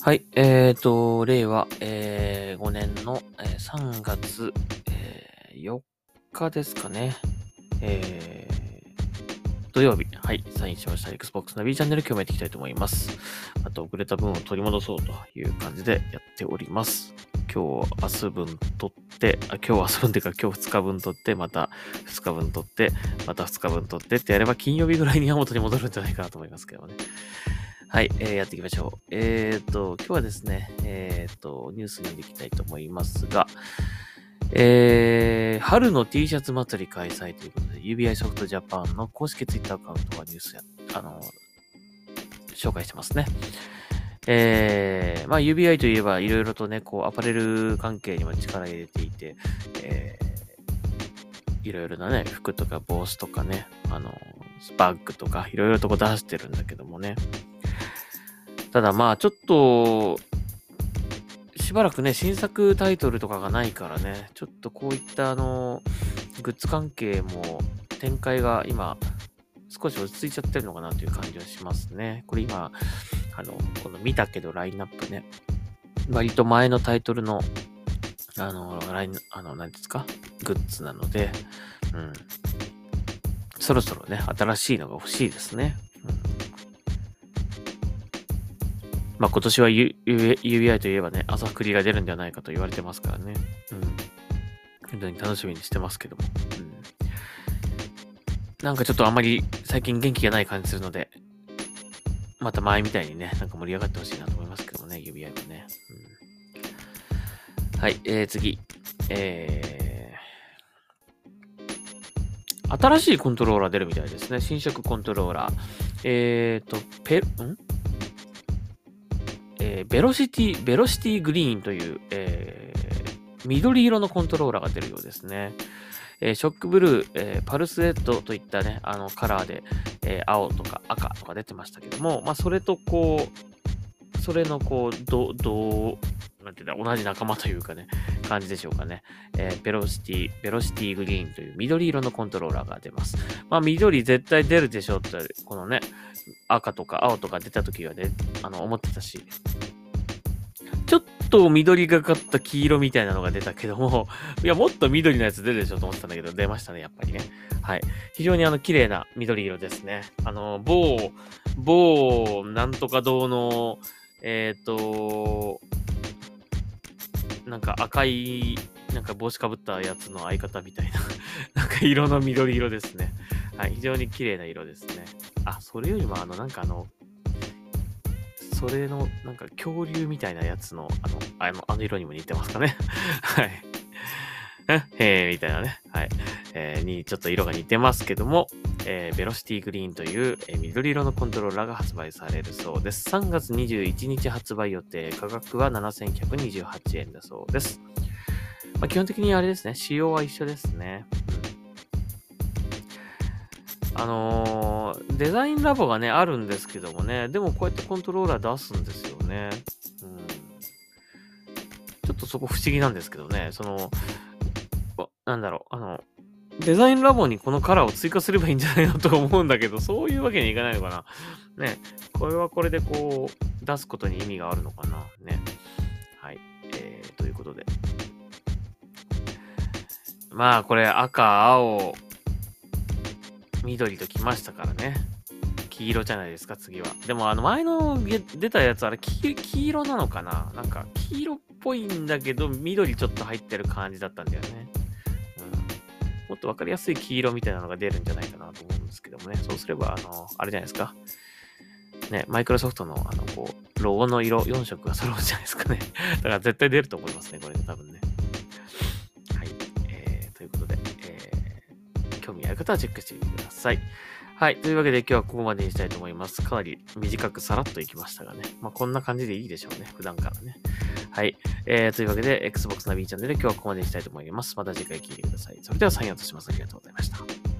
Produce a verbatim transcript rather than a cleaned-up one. はい、えーと、令和、えー、ごねんの、えー、さんがつ、えー、よっかですかね、えー、土曜日、はい、サインしました Xbox Navi チャンネル今日もやっていきたいと思います。あと遅れた分を取り戻そうという感じでやっております。今日明日分取って、あ、今日明日分というか今日ふつかぶん取って、またふつかぶん取って、またふつかぶん取ってってやれば金曜日ぐらいには元に戻るんじゃないかなと思いますけどね。はい、えー、やっていきましょう。えーと、今日はですね、えーと、ニュース読んでいきたいと思いますが、えー、春の T シャツ祭り開催ということで、ユービーアイ ソフトジャパンの公式ツイッターアカウントがニュースや、あの、紹介してますね。えー、まあ ユービーアイ といえばいろいろとね、こう、アパレル関係にも力入れていて、えー、いろいろなね、服とか帽子とかね、あの、バッグとかいろいろとこ出してるんだけどもね。ただまあちょっとしばらくね新作タイトルとかがないからねちょっとこういったあのグッズ関係も展開が今少し落ち着いちゃってるのかなという感じはしますね。これ今あのこの見たけどラインナップね割と前のタイトルのあのラインあの何ですかグッズなので、うん、そろそろね新しいのが欲しいですね。まあ今年は ユービーアイ といえばね、朝栗が出るんじゃないかと言われてますからね。うん。本当に楽しみにしてますけども。うん。なんかちょっとあんまり最近元気がない感じするので、また前みたいにね、なんか盛り上がってほしいなと思いますけどもね、ユービーアイ もね。うん、はい、えー、次。えー、新しいコントローラー出るみたいですね。新色コントローラー。えーと、ペ、んえー、ベロシティ、ベロシティグリーンという、えー、緑色のコントローラーが出るようですね。えー、ショックブルー、えー、パルスレッドといったね、あのカラーで、えー、青とか赤とか出てましたけども、まあ、それとこう、それのこう、ど、どう、なんていうんだ、同じ仲間というかね、感じでしょうかね。えー、ベロシティ、ベロシティグリーンという緑色のコントローラーが出ます。まあ、緑絶対出るでしょうって、このね、赤とか青とか出た時はね、あの、思ってたし、ちょっと緑がかった黄色みたいなのが出たけども、いや、もっと緑のやつ出るでしょと思ってたんだけど、出ましたね、やっぱりね。はい。非常にあの、綺麗な緑色ですね。あの、某、某、なんとか堂の、えっと、なんか赤い、なんか帽子かぶったやつの相方みたいな、なんか色の緑色ですね。はい、非常に綺麗な色ですね。あ、それよりもあの、なんかあの、それの、なんか恐竜みたいなやつの、あの、あの、あの色にも似てますかね。はい。へーみたいなね。はい。えー、にちょっと色が似てますけども、えー、ベロシティグリーンという、えー、緑色のコントローラーが発売されるそうです。さんがつにじゅういちにち発売予定、価格はななせんひゃくにじゅうはちえんだそうです。まあ、基本的にあれですね、仕様は一緒ですね。あのー、デザインラボがね、あるんですけどもね、でもこうやってコントローラー出すんですよね。うん、ちょっとそこ不思議なんですけどね、その、なんだろう、あの、デザインラボにこのカラーを追加すればいいんじゃないのと思うんだけど、そういうわけにはいかないのかな。ね、これはこれでこう、出すことに意味があるのかな。ね。はい。えー、ということで。まあ、これ、赤、青、緑ときましたからね。黄色じゃないですか、次は。でも、あの、前の出たやつ、あれ黄、黄色なのかな？なんか、黄色っぽいんだけど、緑ちょっと入ってる感じだったんだよね。うん、もっとわかりやすい黄色みたいなのが出るんじゃないかなと思うんですけどもね。そうすれば、あの、あれじゃないですか。ね、マイクロソフトの、あの、こう、ロゴの色、よんしょくが揃うんじゃないですかね。だから、絶対出ると思いますね、これね、多分ね。はい。えー、ということで、えー、興味ある方はチェックしてみてください。はい。というわけで今日はここまでにしたいと思います。かなり短くさらっといきましたがね。まあ、こんな感じでいいでしょうね。普段からね。はい。えー、というわけで Xbox Navi チャンネル今日はここまでにしたいと思います。また次回聞いてください。それではサインアウトします。ありがとうございました。